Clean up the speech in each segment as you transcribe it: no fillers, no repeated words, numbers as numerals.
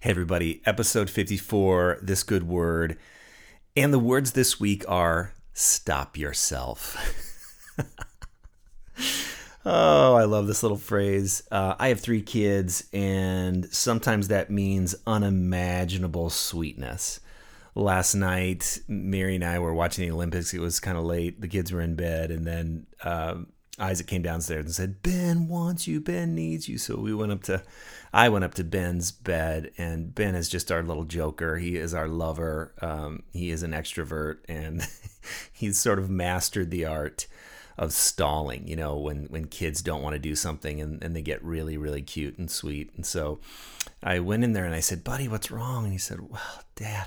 Hey everybody, episode 54, This Good Word, and the words this week are, stop yourself. Oh, I love this little phrase. I have three kids, and sometimes that means unimaginable sweetness. Last night, Mary and I were watching the Olympics. It was kind of late. The kids were in bed, and then Isaac came downstairs and said, Ben wants you, Ben needs you. So I went up to Ben's bed, and Ben is just our little joker. He is our lover. He is an extrovert, and he's sort of mastered the art of stalling, you know, when kids don't want to do something and they get really, really cute and sweet. And so I went in there and I said, buddy, what's wrong? And he said, well, Dad,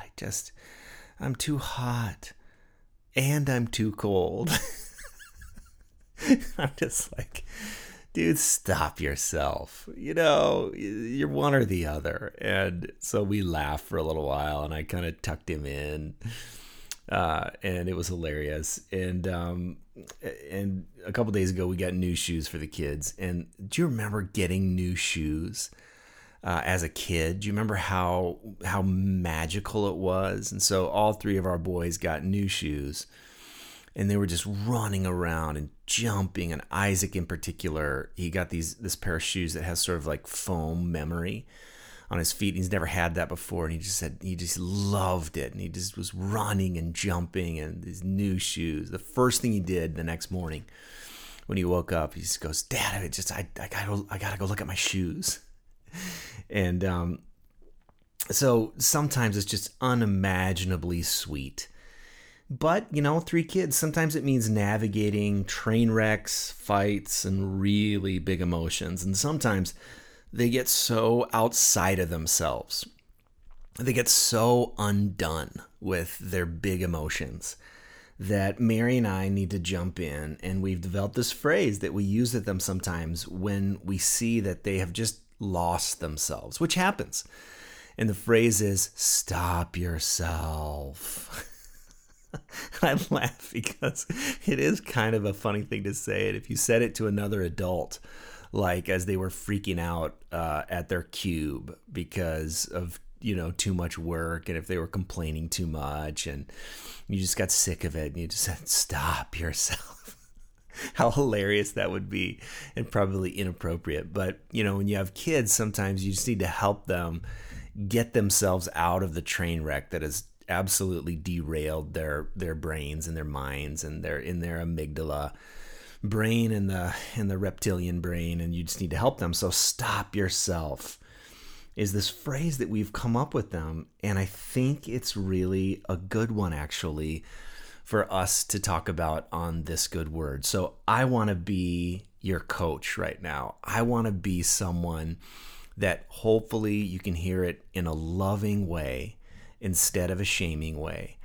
I'm too hot and I'm too cold. I'm just like, dude, stop yourself. You know, you're one or the other. And so we laughed for a little while, and I kind of tucked him in, and it was hilarious. And a couple days ago, we got new shoes for the kids. And do you remember getting new shoes as a kid? Do you remember how magical it was? And so all three of our boys got new shoes. And they were just running around and jumping. And Isaac in particular, he got this pair of shoes that has sort of like foam memory on his feet. And he's never had that before. And he just said he just loved it. And he just was running and jumping and these new shoes. The first thing he did the next morning when he woke up, he just goes, Dad, I gotta go look at my shoes. And so sometimes it's just unimaginably sweet. But, you know, three kids, sometimes it means navigating train wrecks, fights, and really big emotions. And sometimes they get so outside of themselves. They get so undone with their big emotions that Mary and I need to jump in. And we've developed this phrase that we use at them sometimes when we see that they have just lost themselves, which happens. And the phrase is, stop yourself. I laugh because it is kind of a funny thing to say. And if you said it to another adult, like as they were freaking out at their cube because of, you know, too much work, and if they were complaining too much and you just got sick of it and you just said, stop yourself. How hilarious that would be, and probably inappropriate. But, you know, when you have kids, sometimes you just need to help them get themselves out of the train wreck that is absolutely derailed their brains and their minds, and they're in their amygdala brain and the reptilian brain, and you just need to help them. So stop yourself is this phrase that we've come up with them, and I think it's really a good one actually for us to talk about on This Good Word. So I want to be your coach right now. I want to be someone that hopefully you can hear it in a loving way instead of a shaming way.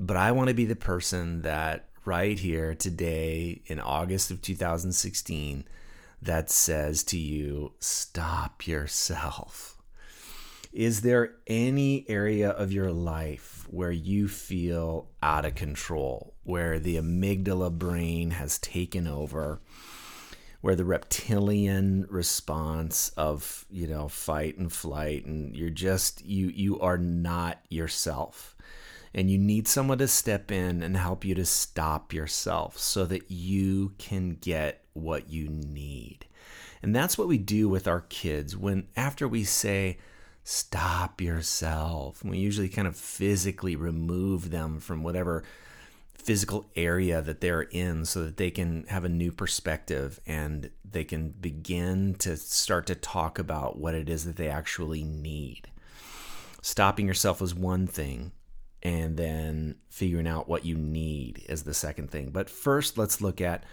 But I want to be the person that right here today in August of 2016 that says to you, stop yourself. Is there any area of your life where you feel out of control, where the amygdala brain has taken over, where the reptilian response of, you know, fight and flight, and you're just, you are not yourself, and you need someone to step in and help you to stop yourself so that you can get what you need? And that's what we do with our kids when, after we say, stop yourself, we usually kind of physically remove them from whatever physical area that they're in so that they can have a new perspective and they can begin to start to talk about what it is that they actually need. Stopping yourself is one thing, and then figuring out what you need is the second thing. But first, let's look at,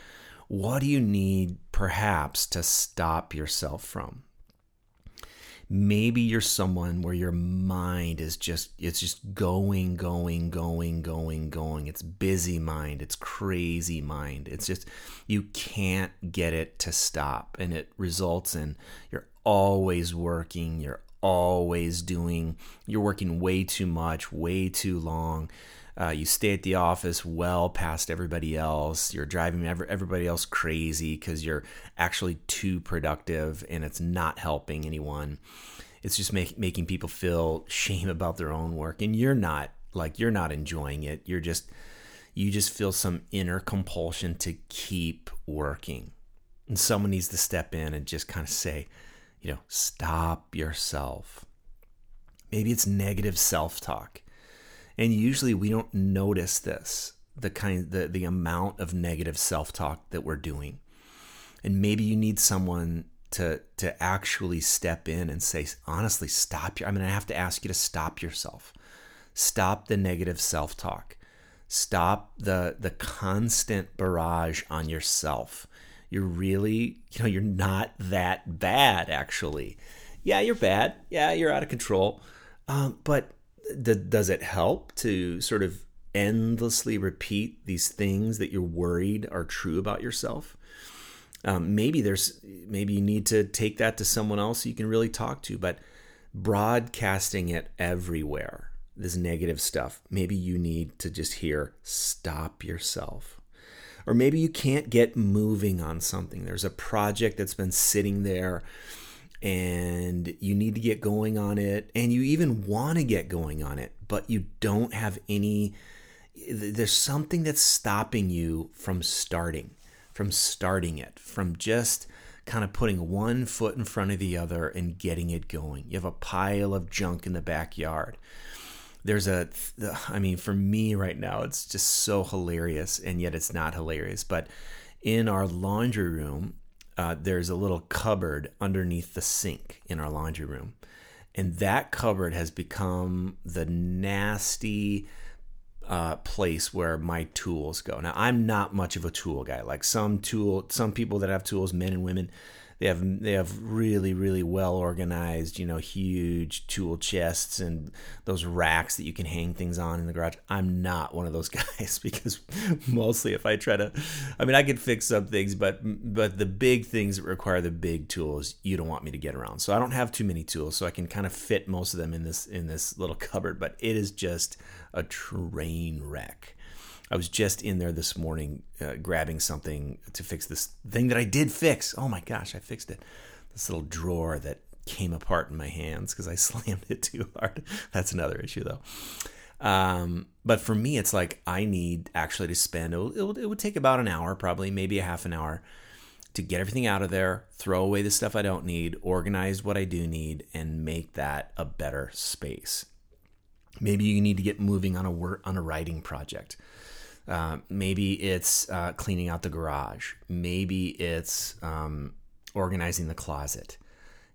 what do you need perhaps to stop yourself from? Maybe you're someone where your mind is just, it's just going. It's busy mind. It's crazy mind. It's just, you can't get it to stop. And it results in you're always working. You're always doing. You're working way too much, way too long. You stay at the office well past everybody else. You're driving everybody else crazy because you're actually too productive, and it's not helping anyone. It's just making people feel shame about their own work, and you're not enjoying it. You just feel some inner compulsion to keep working, and someone needs to step in and just kind of say, stop yourself. Maybe it's negative self-talk, and usually we don't notice this, the amount of negative self-talk that we're doing. And maybe you need someone to actually step in and say, honestly, I have to ask you to stop yourself. Stop the negative self-talk. Stop the constant barrage on yourself. You're really, you're not that bad, actually. Yeah, you're bad. Yeah, you're out of control. But does it help to sort of endlessly repeat these things that you're worried are true about yourself? Maybe you need to take that to someone else you can really talk to, but broadcasting it everywhere, this negative stuff, maybe you need to just hear, stop yourself. Or maybe you can't get moving on something. There's a project that's been sitting there and you need to get going on it, and you even want to get going on it, but you don't have any, there's something that's stopping you from starting it, from just kind of putting one foot in front of the other and getting it going. You have a pile of junk in the backyard. For me right now, it's just so hilarious, and yet it's not hilarious. But in our laundry room, there's a little cupboard underneath the sink in our laundry room. And that cupboard has become the nasty place where my tools go. Now, I'm not much of a tool guy. Like some people that have tools, men and women, they have really, really well organized, huge tool chests and those racks that you can hang things on in the garage. I'm not one of those guys, because mostly if I try to, I could fix some things, but the big things that require the big tools, you don't want me to get around. So I don't have too many tools, so I can kind of fit most of them in this little cupboard, but it is just a train wreck. I was just in there this morning grabbing something to fix this thing that I did fix. Oh my gosh, I fixed it. This little drawer that came apart in my hands because I slammed it too hard. That's another issue though. But for me, it's like I need actually to spend, it would take about an hour probably, maybe a half an hour, to get everything out of there, throw away the stuff I don't need, organize what I do need, and make that a better space. Maybe you need to get moving on a writing project. Maybe it's cleaning out the garage. Maybe it's organizing the closet.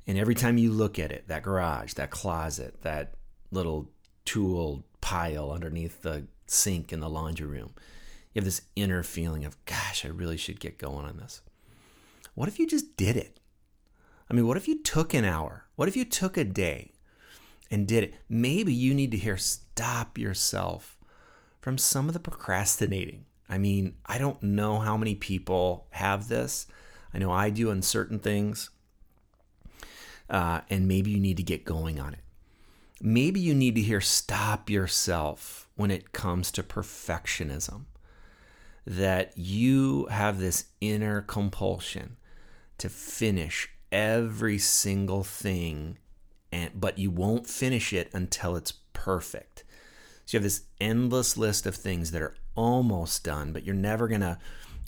And every time you look at it, that garage, that closet, that little tool pile underneath the sink in the laundry room, you have this inner feeling of, gosh, I really should get going on this. What if you just did it? What if you took an hour? What if you took a day and did it? Maybe you need to hear, stop yourself, from some of the procrastinating. I don't know how many people have this. I know I do on certain things. And maybe you need to get going on it. Maybe you need to hear, stop yourself, when it comes to perfectionism. That you have this inner compulsion to finish every single thing, but you won't finish it until it's perfect. So you have this endless list of things that are almost done, but you're never going to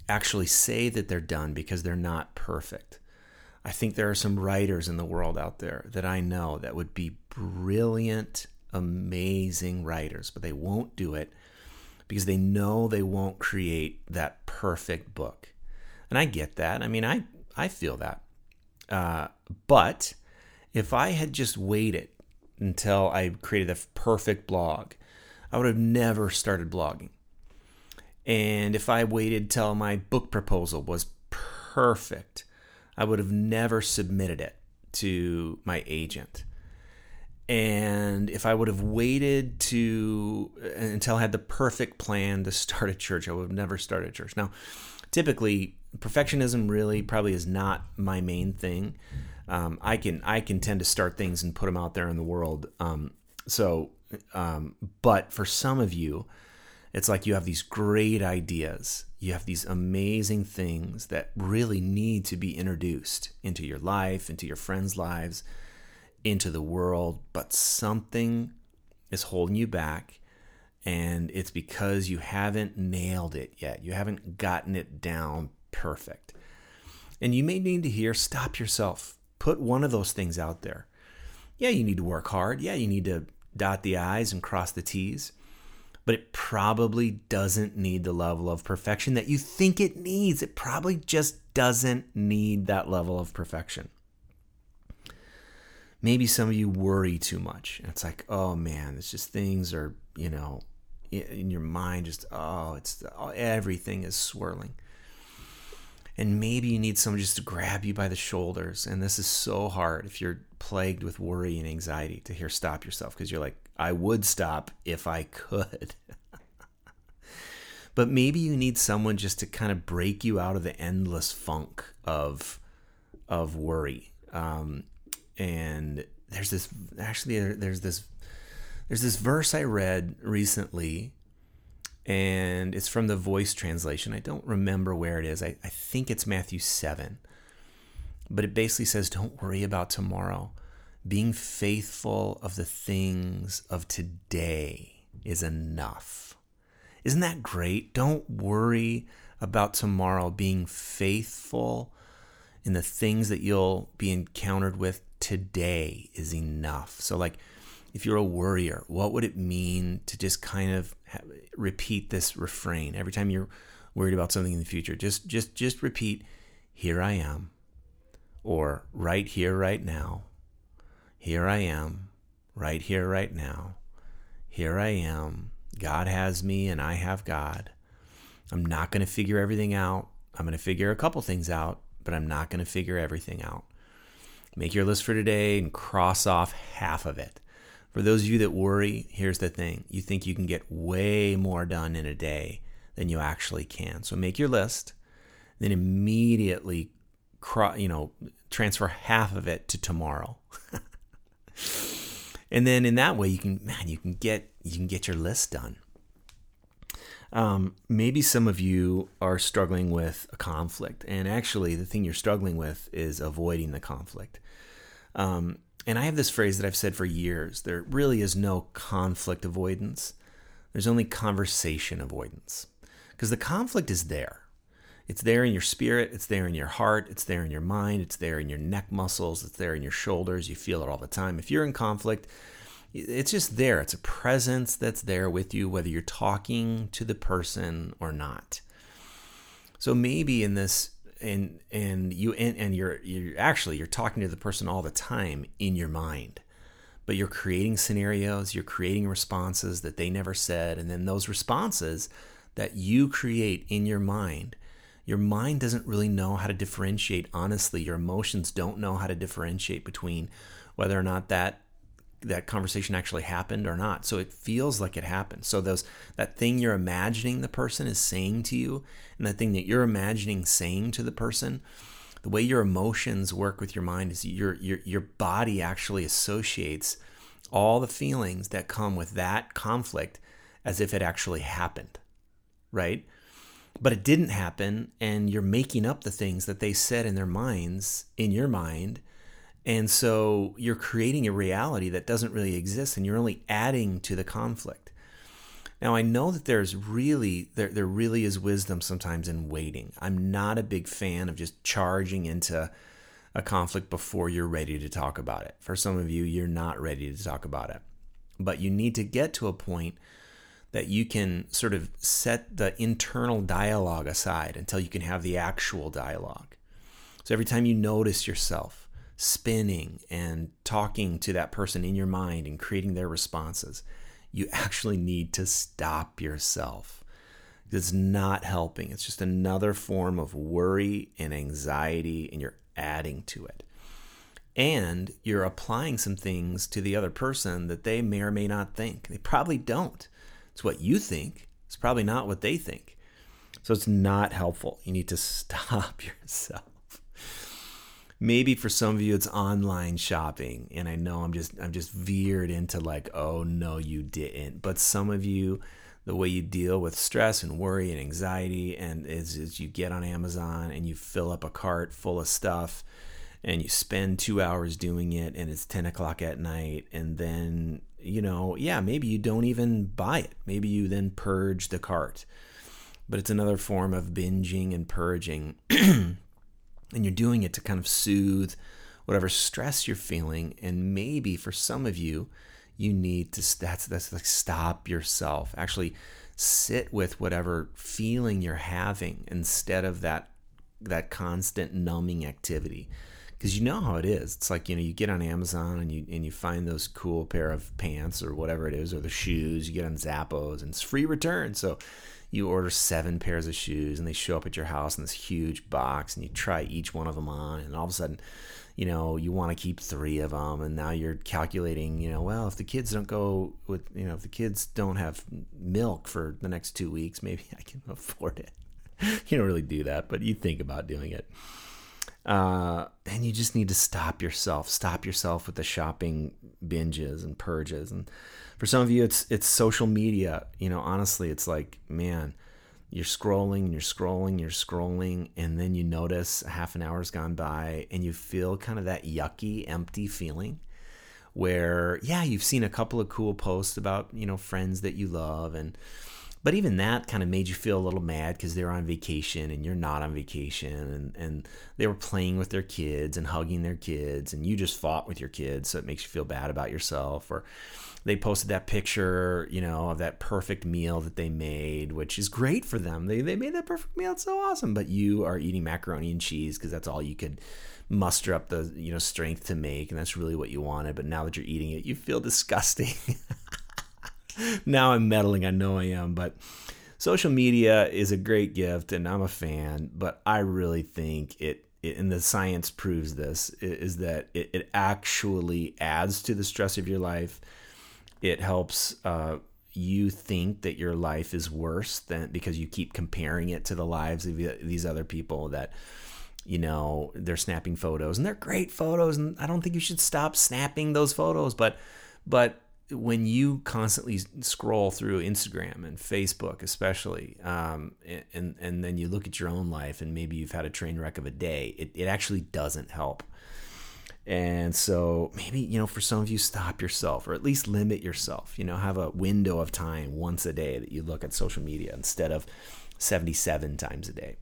actually say that they're done because they're not perfect. I think there are some writers in the world out there that I know that would be brilliant, amazing writers, but they won't do it because they know they won't create that perfect book. And I get that. I feel that. But if I had just waited until I created the perfect blog, I would have never started blogging. And if I waited till my book proposal was perfect, I would have never submitted it to my agent. And if I would have waited until I had the perfect plan to start a church, I would have never started a church. Now, typically, perfectionism really probably is not my main thing. I can tend to start things and put them out there in the world. But for some of you, it's like you have these great ideas. You have these amazing things that really need to be introduced into your life, into your friends' lives, into the world, but something is holding you back, and it's because you haven't nailed it yet. You haven't gotten it down perfect. And you may need to hear, stop yourself. Put one of those things out there. Yeah, you need to work hard. Yeah, you need to dot the I's and cross the T's. But it probably doesn't need the level of perfection that you think it needs. It probably just doesn't need that level of perfection. Maybe some of you worry too much. It's like, oh man, it's just things are, you know, in your mind, just, oh, it's everything is swirling. And maybe you need someone just to grab you by the shoulders. And this is so hard if you're plagued with worry and anxiety to hear stop yourself, because you're like, I would stop if I could. But maybe you need someone just to kind of break you out of the endless funk of worry. And there's this, actually, there's this verse I read recently, and it's from the Voice translation. I don't remember where it is. I think it's Matthew 7. But it basically says, don't worry about tomorrow. Being faithful of the things of today is enough. Isn't that great? Don't worry about tomorrow. Being faithful in the things that you'll be encountered with today is enough. So like, if you're a worrier, what would it mean to just kind of repeat this refrain? Every time you're worried about something in the future, just repeat, here I am, or right here, right now. Here I am, right here, right now. Here I am. God has me and I have God. I'm not going to figure everything out. I'm going to figure a couple things out, but I'm not going to figure everything out. Make your list for today and cross off half of it. For those of you that worry, here's the thing. You think you can get way more done in a day than you actually can. So make your list, then immediately transfer half of it to tomorrow. And then in that way, you can get your list done. Maybe some of you are struggling with a conflict, and actually the thing you're struggling with is avoiding the conflict. And I have this phrase that I've said for years. There really is no conflict avoidance. There's only conversation avoidance, because the conflict is there. It's there in your spirit, it's there in your heart, it's there in your mind, it's there in your neck muscles, it's there in your shoulders. You feel it all the time. If you're in conflict, it's just there. It's a presence that's there with you, whether you're talking to the person or not. So maybe in this, you're talking to the person all the time in your mind, but you're creating scenarios, you're creating responses that they never said, and then those responses that you create in your mind. Your mind doesn't really know how to differentiate. Honestly, your emotions don't know how to differentiate between whether or not that conversation actually happened or not. So it feels like it happened. So that thing you're imagining the person is saying to you, and that thing that you're imagining saying to the person, the way your emotions work with your mind is your body actually associates all the feelings that come with that conflict as if it actually happened, right? But it didn't happen, and you're making up the things that they said in their minds, in your mind. And so you're creating a reality that doesn't really exist, and you're only adding to the conflict. Now, I know that there really is wisdom sometimes in waiting. I'm not a big fan of just charging into a conflict before you're ready to talk about it. For some of you, you're not ready to talk about it. But you need to get to a point that you can sort of set the internal dialogue aside until you can have the actual dialogue. So every time you notice yourself spinning and talking to that person in your mind and creating their responses, you actually need to stop yourself. It's not helping. It's just another form of worry and anxiety, and you're adding to it. And you're applying some things to the other person that they may or may not think. They probably don't. It's what you think. It's probably not what they think. So it's not helpful. You need to stop yourself. Maybe for some of you, it's online shopping. And I know I'm just veered into like, oh no, you didn't. But some of you, the way you deal with stress and worry and anxiety and is you get on Amazon and you fill up a cart full of stuff and you spend 2 hours doing it and it's 10 o'clock at night, and then, you know, yeah, maybe you don't even buy it. Maybe you then purge the cart. But it's another form of binging and purging. And you're doing it to kind of soothe whatever stress you're feeling. And maybe for some of you, you need to, that's like, stop yourself. Actually sit with whatever feeling you're having instead of that constant numbing activity. Because you know how it is. It's like, you know, you get on Amazon and you find those cool pair of pants or whatever it is, or the shoes you get on Zappos, and it's free return. So you order 7 pairs of shoes and they show up at your house in this huge box, and you try each one of them on, and all of a sudden, you know, you want to keep 3 of them, and now you're calculating, you know, well, if the kids don't go with, you know, if the kids don't have milk for the next 2 weeks, maybe I can afford it. You don't really do that, but you think about doing it. And you just need to stop yourself with the shopping binges and purges. And for some of you, it's social media. You know, honestly, it's like, man, you're scrolling. And then you notice half an hour's gone by and you feel kind of that yucky, empty feeling where, yeah, you've seen a couple of cool posts about, you know, friends that you love, but even that kind of made you feel a little mad because they're on vacation and you're not on vacation, and they were playing with their kids and hugging their kids, and you just fought with your kids, so it makes you feel bad about yourself. Or they posted that picture, you know, of that perfect meal that they made, which is great for them. They made that perfect meal. It's so awesome. But you are eating macaroni and cheese because that's all you could muster up the, you know, strength to make, and that's really what you wanted. But now that you're eating it, you feel disgusting. Now I'm meddling. I know I am, but social media is a great gift, and I'm a fan. But I really think it and the science proves this, is that it actually adds to the stress of your life. It helps you think that your life is worse than, because you keep comparing it to the lives of these other people that, you know, they're snapping photos, and they're great photos, and I don't think you should stop snapping those photos, but. When you constantly scroll through Instagram and Facebook, especially, and then you look at your own life, and maybe you've had a train wreck of a day, it actually doesn't help. And so maybe, you know, for some of you, stop yourself, or at least limit yourself, you know, have a window of time once a day that you look at social media instead of 77 times a day.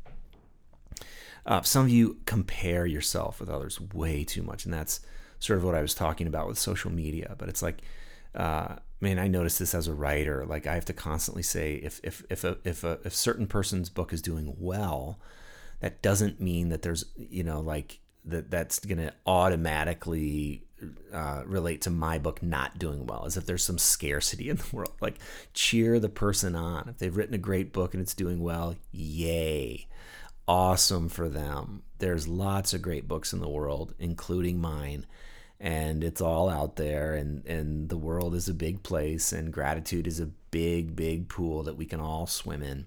Some of you compare yourself with others way too much. And that's sort of what I was talking about with social media, but it's like, man, I noticed this as a writer. Like, I have to constantly say, if a certain person's book is doing well, that doesn't mean that there's, you know, like that's going to automatically relate to my book not doing well, as if there's some scarcity in the world. Like, cheer the person on. If they've written a great book and it's doing well, yay, awesome for them. There's lots of great books in the world, including mine. And it's all out there, and the world is a big place, and gratitude is a big, big pool that we can all swim in,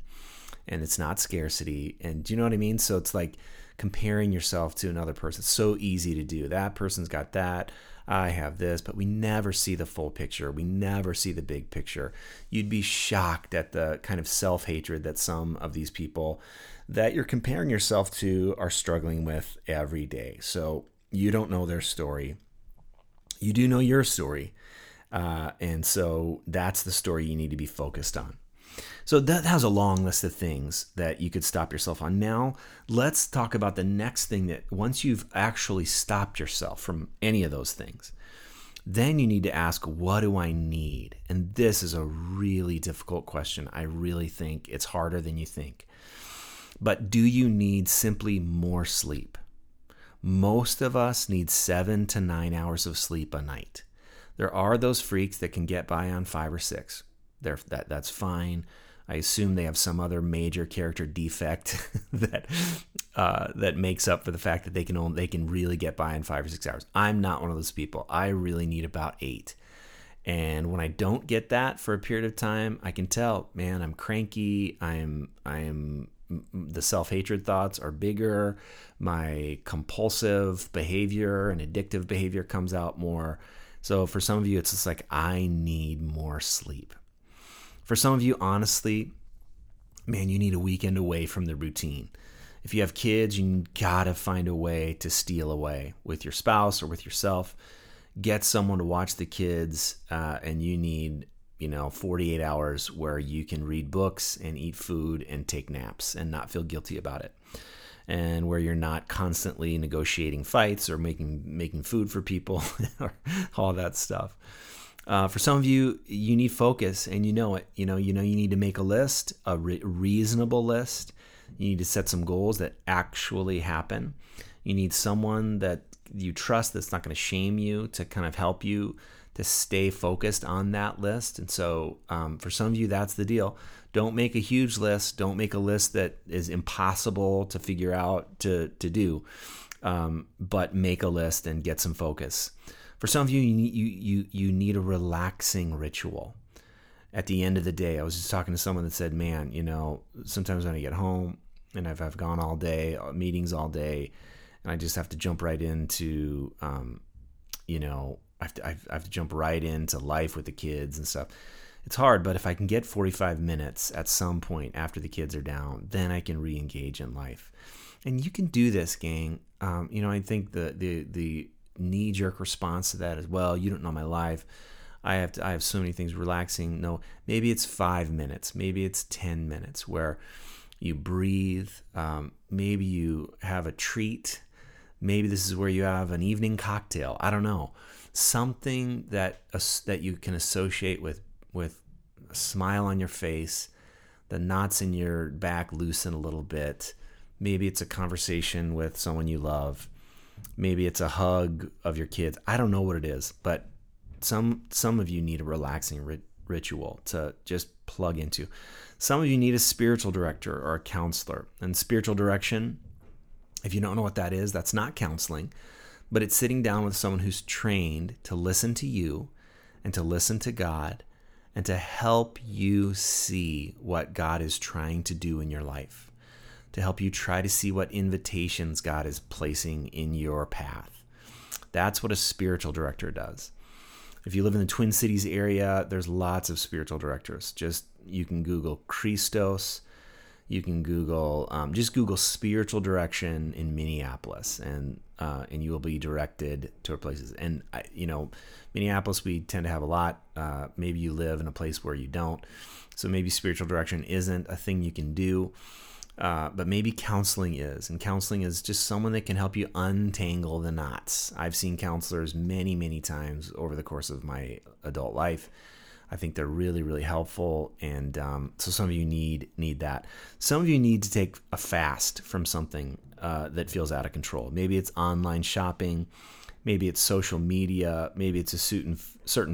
and it's not scarcity. And do you know what I mean? So it's like comparing yourself to another person. It's so easy to do. That person's got that. I have this, but we never see the full picture. We never see the big picture. You'd be shocked at the kind of self-hatred that some of these people that you're comparing yourself to are struggling with every day. So you don't know their story. You do know your story. And so that's the story you need to be focused on. So that was a long list of things that you could stop yourself on. Now, let's talk about the next thing, that once you've actually stopped yourself from any of those things, then you need to ask, what do I need? And this is a really difficult question. I really think it's harder than you think. But do you need simply more sleep? Most of us need 7 to 9 hours of sleep a night. There are those freaks that can get by on 5 or 6. That's fine. I assume they have some other major character defect that makes up for the fact that they can really get by in 5 or 6 hours. I'm not one of those people. I really need about 8. And when I don't get that for a period of time, I can tell, man, I'm cranky. I am. The self-hatred thoughts are bigger. My compulsive behavior and addictive behavior comes out more. So for some of you, it's just like, I need more sleep. For some of you, honestly, man, you need a weekend away from the routine. If you have kids, you gotta find a way to steal away with your spouse or with yourself. Get someone to watch the kids, and you need, 48 hours where you can read books and eat food and take naps and not feel guilty about it. And where you're not constantly negotiating fights or making food for people or all that stuff. For some of you, you need focus, and you know it. You need to make a list, a reasonable list. You need to set some goals that actually happen. You need someone that you trust that's not going to shame you to kind of help you to stay focused on that list. And so for some of you, that's the deal. Don't make a huge list. Don't make a list that is impossible to figure out to do, but make a list and get some focus. For some of you, you need a relaxing ritual. At the end of the day, I was just talking to someone that said, man, sometimes when I get home and I've gone all day, meetings all day, and I just have to jump right into, I have to jump right into life with the kids and stuff. It's hard, but if I can get 45 minutes at some point after the kids are down, then I can re-engage in life. And you can do this, gang. I think the knee-jerk response to that is, well, you don't know my life. I have so many things relaxing. No, maybe it's 5 minutes. Maybe it's 10 minutes where you breathe. Maybe you have a treat. Maybe this is where you have an evening cocktail. I don't know. Something that you can associate with a smile on your face, the knots in your back loosen a little bit. Maybe it's a conversation with someone you love. Maybe it's a hug of your kids. I don't know what it is, but some of you need a relaxing ritual to just plug into. Some of you need a spiritual director or a counselor. And spiritual direction, if you don't know what that is, that's not counseling, but it's sitting down with someone who's trained to listen to you and to listen to God and to help you see what God is trying to do in your life, to help you try to see what invitations God is placing in your path. That's what a spiritual director does. If you live in the Twin Cities area, there's lots of spiritual directors. You can Google Christos. You can Google, just Google spiritual direction in Minneapolis, and you will be directed to places. And, Minneapolis, we tend to have a lot. Maybe you live in a place where you don't. So maybe spiritual direction isn't a thing you can do. But maybe counseling is. And counseling is just someone that can help you untangle the knots. I've seen counselors many, many times over the course of my adult life. I think they're really, really helpful. And so some of you need that. Some of you need to take a fast from something that feels out of control. Maybe it's online shopping. Maybe it's social media. Maybe it's a certain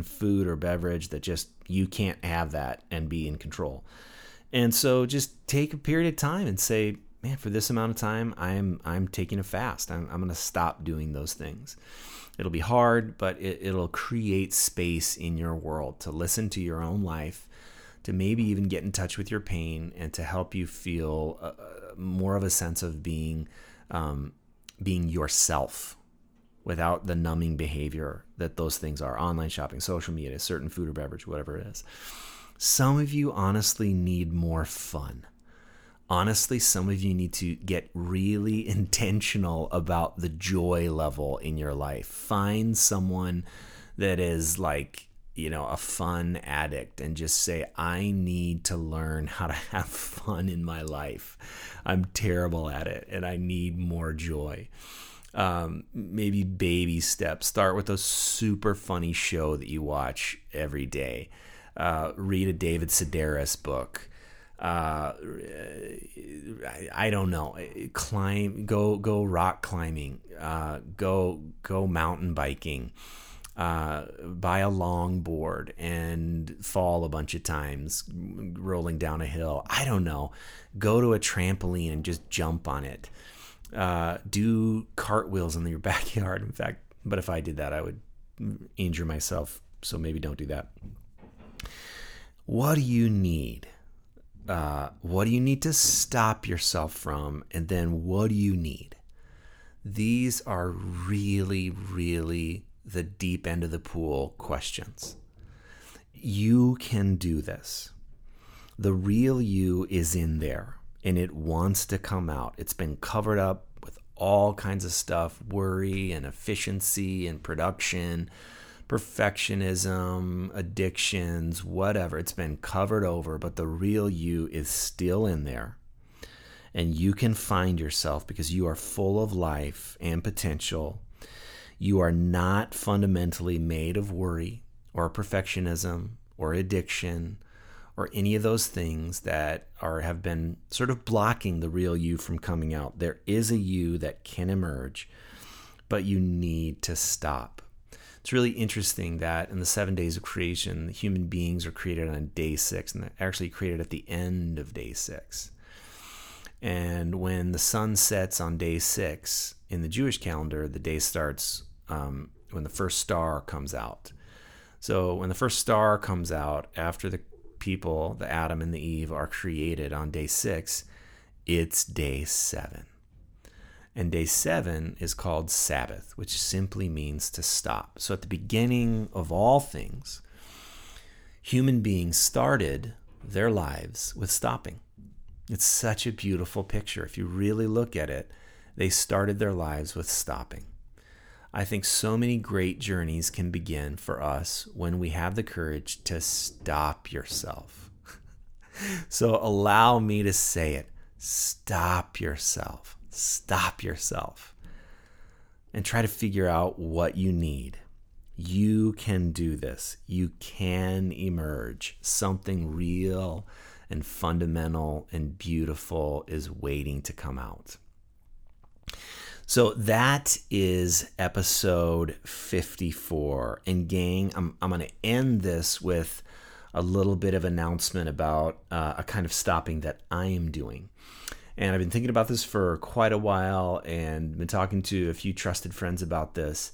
food or beverage that just you can't have that and be in control. And so just take a period of time and say, man, for this amount of time, I'm taking a fast. I'm going to stop doing those things. It'll be hard, but it'll create space in your world to listen to your own life, to maybe even get in touch with your pain and to help you feel more of a sense of being yourself without the numbing behavior that those things are. Online shopping, social media, certain food or beverage, whatever it is. Some of you honestly need more fun. Honestly, some of you need to get really intentional about the joy level in your life. Find someone that is like, a fun addict and just say, I need to learn how to have fun in my life. I'm terrible at it and I need more joy. Maybe baby steps. Start with a super funny show that you watch every day. Read a David Sedaris book. I don't know. Climb. Go rock climbing. Go mountain biking. Buy a longboard and fall a bunch of times rolling down a hill. I don't know. Go to a trampoline and just jump on it. Do cartwheels in your backyard. In fact, but if I did that, I would injure myself. So maybe don't do that. What do you need? What do you need to stop yourself from? And then what do you need? These are really, really the deep end of the pool questions. You can do this. The real you is in there. and it wants to come out. It's been covered up with all kinds of stuff, worry and efficiency and production, perfectionism, addictions, whatever. It's been covered over, but the real you is still in there. And you can find yourself because you are full of life and potential. You are not fundamentally made of worry or perfectionism or addiction or any of those things that have been sort of blocking the real you from coming out. There is a you that can emerge, but you need to stop. It's really interesting that in the 7 days of creation, human beings are created on day six, and they're actually created at the end of day six. And when the sun sets on day six in the Jewish calendar, the day starts when the first star comes out. So when the first star comes out after the people, the Adam and the Eve, are created on day six, it's day seven. And day seven is called Sabbath, which simply means to stop. So at the beginning of all things, human beings started their lives with stopping. It's such a beautiful picture. If you really look at it, they started their lives with stopping. I think so many great journeys can begin for us when we have the courage to stop yourself. So allow me to say it. Stop yourself. Stop yourself. And try to figure out what you need. You can do this. You can emerge. Something real and fundamental and beautiful is waiting to come out. So that is episode 54. And gang, I'm going to end this with a little bit of announcement about a kind of stopping that I am doing. And I've been thinking about this for quite a while and been talking to a few trusted friends about this.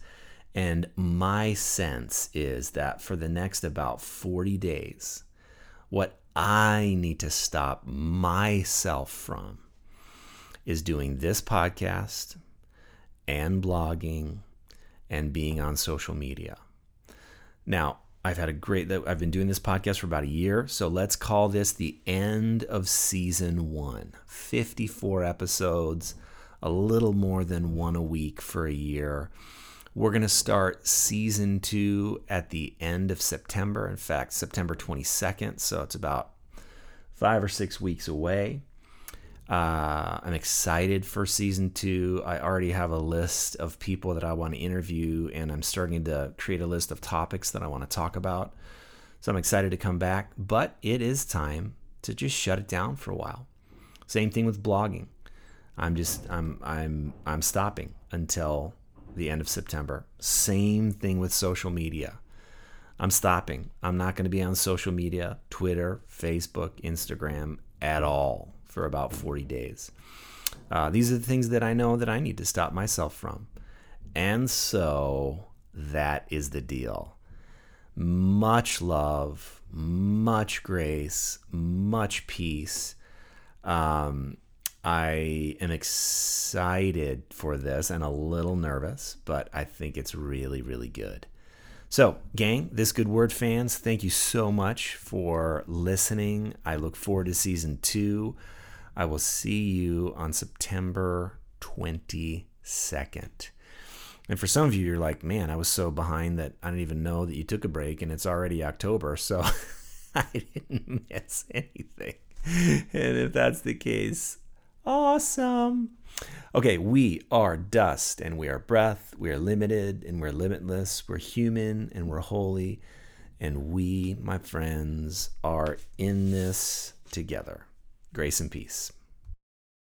And my sense is that for the next about 40 days, what I need to stop myself from is doing this podcast and blogging and being on social media. Now, I've been doing this podcast for about a year, so let's call this the end of season one. 54 episodes, a little more than one a week for a year. We're going to start season two at the end of September. In fact, September 22nd. So it's about 5 or 6 weeks away. I'm excited for season two. I already have a list of people that I want to interview, and I'm starting to create a list of topics that I want to talk about. So I'm excited to come back, but it is time to just shut it down for a while. Same thing with blogging. I'm stopping until the end of September. Same thing with social media. I'm stopping. I'm not going to be on social media, Twitter, Facebook, Instagram at all for about 40 days. These are the things that I know that I need to stop myself from. And so that is the deal. Much love, much grace, much peace. I am excited for this and a little nervous, but I think it's really, really good. So, gang, This Good Word fans, thank you so much for listening. I look forward to season two. I will see you on September 22nd. And for some of you, you're like, man, I was so behind that I didn't even know that you took a break, and it's already October, so I didn't miss anything. And if that's the case, awesome. Okay, we are dust and we are breath. We are limited and we're limitless. We're human and we're holy. And we, my friends, are in this together. Grace and peace.